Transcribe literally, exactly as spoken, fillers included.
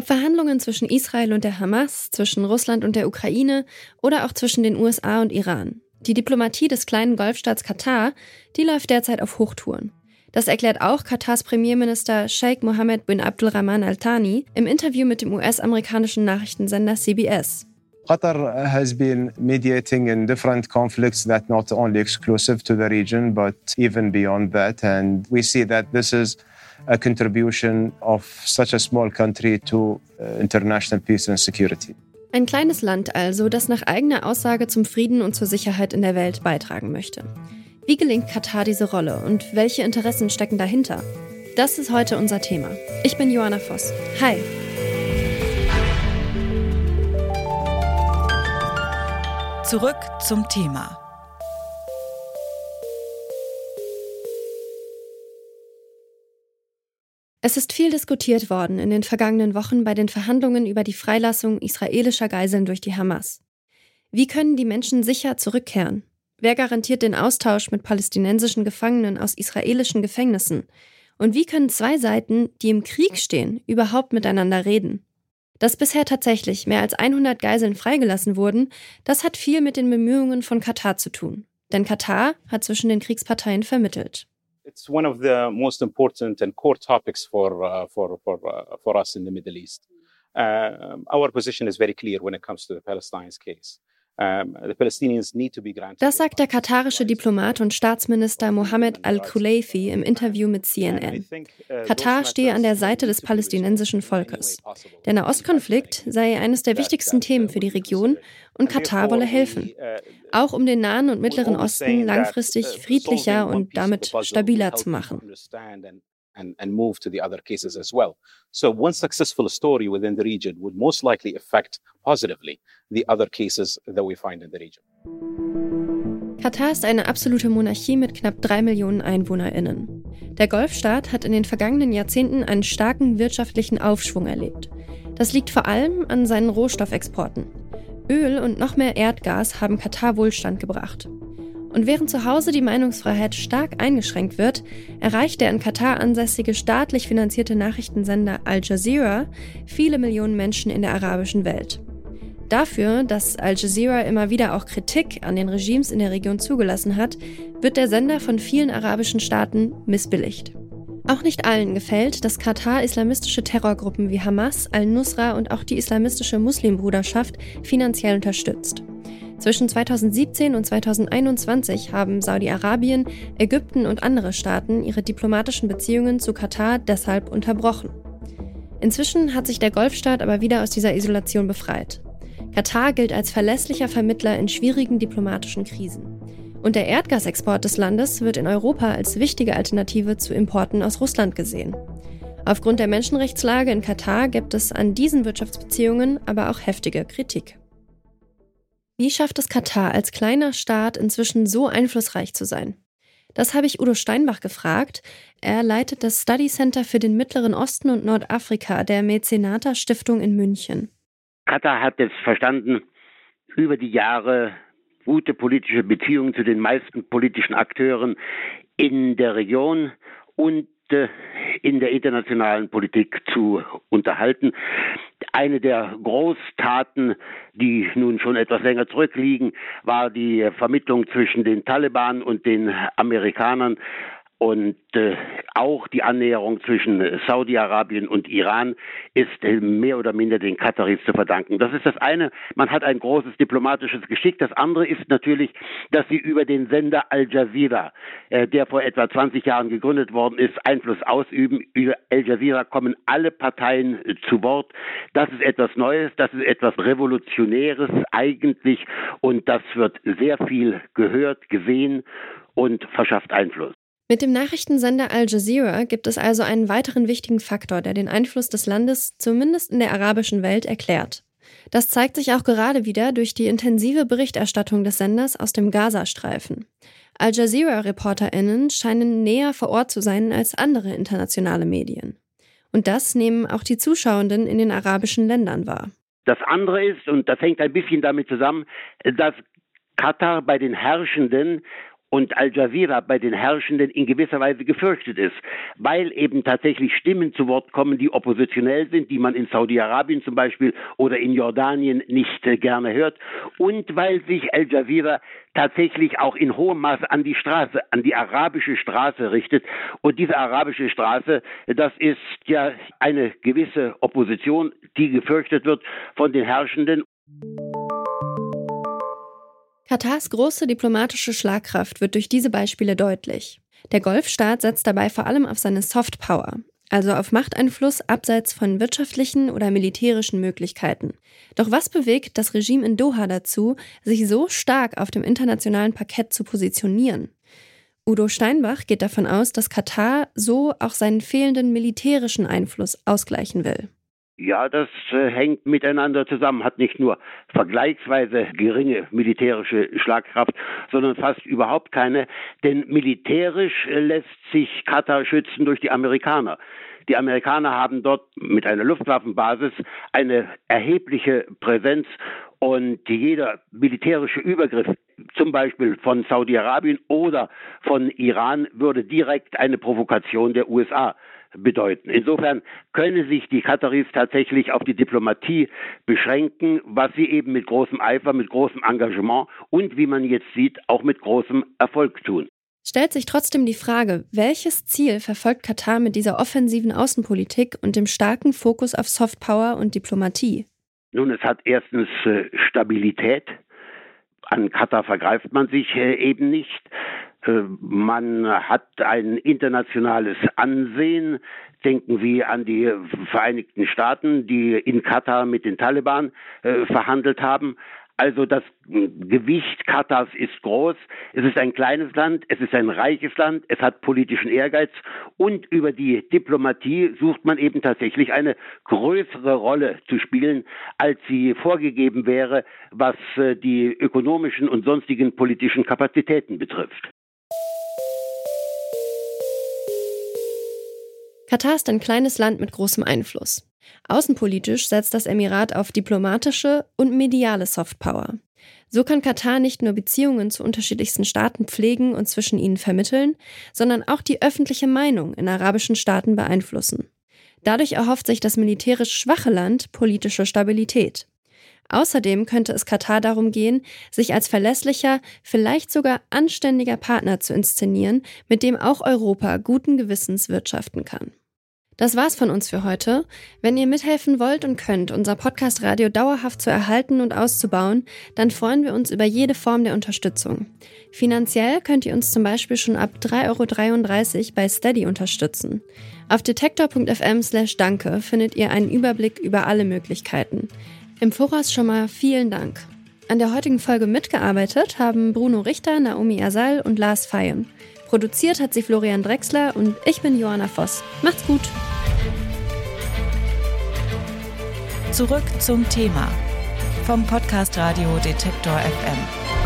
Ob Verhandlungen zwischen Israel und der Hamas, zwischen Russland und der Ukraine oder auch zwischen den U S A und Iran. Die Diplomatie des kleinen Golfstaats Katar, die läuft derzeit auf Hochtouren. Das erklärt auch Katars Premierminister Sheikh Mohammed bin Abdul Rahman Al-Thani im Interview mit dem U S-amerikanischen Nachrichtensender C B S. Qatar has been mediating in different conflicts that not only exclusive to the region, but even beyond that. And we see that this is a contribution of such a small country to international peace and security. Ein kleines Land also, das nach eigener Aussage zum Frieden und zur Sicherheit in der Welt beitragen möchte. Wie gelingt Katar diese Rolle und welche Interessen stecken dahinter? Das ist heute unser Thema. Ich bin Johanna Voss. Hi! Zurück zum Thema. Es ist viel diskutiert worden in den vergangenen Wochen bei den Verhandlungen über die Freilassung israelischer Geiseln durch die Hamas. Wie können die Menschen sicher zurückkehren? Wer garantiert den Austausch mit palästinensischen Gefangenen aus israelischen Gefängnissen? Und wie können zwei Seiten, die im Krieg stehen, überhaupt miteinander reden? Dass bisher tatsächlich mehr als hundert Geiseln freigelassen wurden, das hat viel mit den Bemühungen von Katar zu tun. Denn Katar hat zwischen den Kriegsparteien vermittelt. It's one of the most important and core topics for uh, for for uh, for us in the Middle East. Uh, our position is very clear when it comes to the Palestinians' case. Das sagt der katarische Diplomat und Staatsminister Mohammed Al-Khulaifi im Interview mit C N N. Katar stehe an der Seite des palästinensischen Volkes. Der Nahostkonflikt sei eines der wichtigsten Themen für die Region und Katar wolle helfen, auch um den Nahen und Mittleren Osten langfristig friedlicher und damit stabiler zu machen. And, and move to the other cases as well. So one successful story within the region would most likely affect positively the other cases that we find in the region. Katar ist eine absolute Monarchie mit knapp drei Millionen EinwohnerInnen. Der Golfstaat hat in den vergangenen Jahrzehnten einen starken wirtschaftlichen Aufschwung erlebt. Das liegt vor allem an seinen Rohstoffexporten. Öl und noch mehr Erdgas haben Katar Wohlstand gebracht. Und während zu Hause die Meinungsfreiheit stark eingeschränkt wird, erreicht der in Katar ansässige staatlich finanzierte Nachrichtensender Al Jazeera viele Millionen Menschen in der arabischen Welt. Dafür, dass Al Jazeera immer wieder auch Kritik an den Regimes in der Region zugelassen hat, wird der Sender von vielen arabischen Staaten missbilligt. Auch nicht allen gefällt, dass Katar islamistische Terrorgruppen wie Hamas, Al-Nusra und auch die islamistische Muslimbruderschaft finanziell unterstützt. Zwischen zweitausendsiebzehn und zweitausendeinundzwanzig haben Saudi-Arabien, Ägypten und andere Staaten ihre diplomatischen Beziehungen zu Katar deshalb unterbrochen. Inzwischen hat sich der Golfstaat aber wieder aus dieser Isolation befreit. Katar gilt als verlässlicher Vermittler in schwierigen diplomatischen Krisen. Und der Erdgasexport des Landes wird in Europa als wichtige Alternative zu Importen aus Russland gesehen. Aufgrund der Menschenrechtslage in Katar gibt es an diesen Wirtschaftsbeziehungen aber auch heftige Kritik. Wie schafft es Katar, als kleiner Staat inzwischen so einflussreich zu sein? Das habe ich Udo Steinbach gefragt. Er leitet das Study Center für den Mittleren Osten und Nordafrika der Mecenata-Stiftung in München. Katar hat es verstanden, über die Jahre gute politische Beziehungen zu den meisten politischen Akteuren in der Region und in der internationalen Politik zu unterhalten. Eine der Großtaten, die nun schon etwas länger zurückliegen, war die Vermittlung zwischen den Taliban und den Amerikanern und äh, auch die Annäherung zwischen Saudi-Arabien und Iran ist äh, mehr oder minder den Kataris zu verdanken. Das ist das eine, man hat ein großes diplomatisches Geschick. Das andere ist natürlich, dass sie über den Sender Al Jazeera, äh, der vor etwa zwanzig Jahren gegründet worden ist, Einfluss ausüben. Über Al Jazeera kommen alle Parteien äh, zu Wort. Das ist etwas Neues, das ist etwas Revolutionäres eigentlich und das wird sehr viel gehört, gesehen und verschafft Einfluss. Mit dem Nachrichtensender Al Jazeera gibt es also einen weiteren wichtigen Faktor, der den Einfluss des Landes zumindest in der arabischen Welt erklärt. Das zeigt sich auch gerade wieder durch die intensive Berichterstattung des Senders aus dem Gazastreifen. Al Jazeera-ReporterInnen scheinen näher vor Ort zu sein als andere internationale Medien. Und das nehmen auch die Zuschauenden in den arabischen Ländern wahr. Das andere ist, und das hängt ein bisschen damit zusammen, dass Katar bei den Herrschenden und Al Jazeera bei den Herrschenden in gewisser Weise gefürchtet ist, weil eben tatsächlich Stimmen zu Wort kommen, die oppositionell sind, die man in Saudi-Arabien zum Beispiel oder in Jordanien nicht äh, gerne hört, und weil sich Al Jazeera tatsächlich auch in hohem Maß an die Straße, an die arabische Straße richtet. Und diese arabische Straße, das ist ja eine gewisse Opposition, die gefürchtet wird von den Herrschenden. Katars große diplomatische Schlagkraft wird durch diese Beispiele deutlich. Der Golfstaat setzt dabei vor allem auf seine Soft Power, also auf Machteinfluss abseits von wirtschaftlichen oder militärischen Möglichkeiten. Doch was bewegt das Regime in Doha dazu, sich so stark auf dem internationalen Parkett zu positionieren? Udo Steinbach geht davon aus, dass Katar so auch seinen fehlenden militärischen Einfluss ausgleichen will. Ja, das äh, hängt miteinander zusammen, hat nicht nur vergleichsweise geringe militärische Schlagkraft, sondern fast überhaupt keine, denn militärisch äh, lässt sich Katar schützen durch die Amerikaner. Die Amerikaner haben dort mit einer Luftwaffenbasis eine erhebliche Präsenz und jeder militärische Übergriff, zum Beispiel von Saudi-Arabien oder von Iran, würde direkt eine Provokation der U S A bedeuten. Insofern können sich die Kataris tatsächlich auf die Diplomatie beschränken, was sie eben mit großem Eifer, mit großem Engagement und, wie man jetzt sieht, auch mit großem Erfolg tun. Stellt sich trotzdem die Frage, welches Ziel verfolgt Katar mit dieser offensiven Außenpolitik und dem starken Fokus auf Softpower und Diplomatie? Nun, es hat erstens Stabilität. An Katar vergreift man sich eben nicht. Man hat ein internationales Ansehen. Denken Sie an die Vereinigten Staaten, die in Katar mit den Taliban äh, verhandelt haben. Also das Gewicht Katars ist groß. Es ist ein kleines Land, es ist ein reiches Land, es hat politischen Ehrgeiz. Und über die Diplomatie sucht man eben tatsächlich eine größere Rolle zu spielen, als sie vorgegeben wäre, was die ökonomischen und sonstigen politischen Kapazitäten betrifft. Katar ist ein kleines Land mit großem Einfluss. Außenpolitisch setzt das Emirat auf diplomatische und mediale Softpower. So kann Katar nicht nur Beziehungen zu unterschiedlichsten Staaten pflegen und zwischen ihnen vermitteln, sondern auch die öffentliche Meinung in arabischen Staaten beeinflussen. Dadurch erhofft sich das militärisch schwache Land politische Stabilität. Außerdem könnte es Katar darum gehen, sich als verlässlicher, vielleicht sogar anständiger Partner zu inszenieren, mit dem auch Europa guten Gewissens wirtschaften kann. Das war's von uns für heute. Wenn ihr mithelfen wollt und könnt, unser Podcast-Radio dauerhaft zu erhalten und auszubauen, dann freuen wir uns über jede Form der Unterstützung. Finanziell könnt ihr uns zum Beispiel schon ab drei Euro dreiunddreißig bei Steady unterstützen. Auf detektor.fm slash danke findet ihr einen Überblick über alle Möglichkeiten. Im Voraus schon mal vielen Dank. An der heutigen Folge mitgearbeitet haben Bruno Richter, Naomi Asal und Lars Feyen. Produziert hat sie Florian Drechsler und ich bin Johanna Voss. Macht's gut! Zurück zum Thema vom Podcast Radio Detektor F M.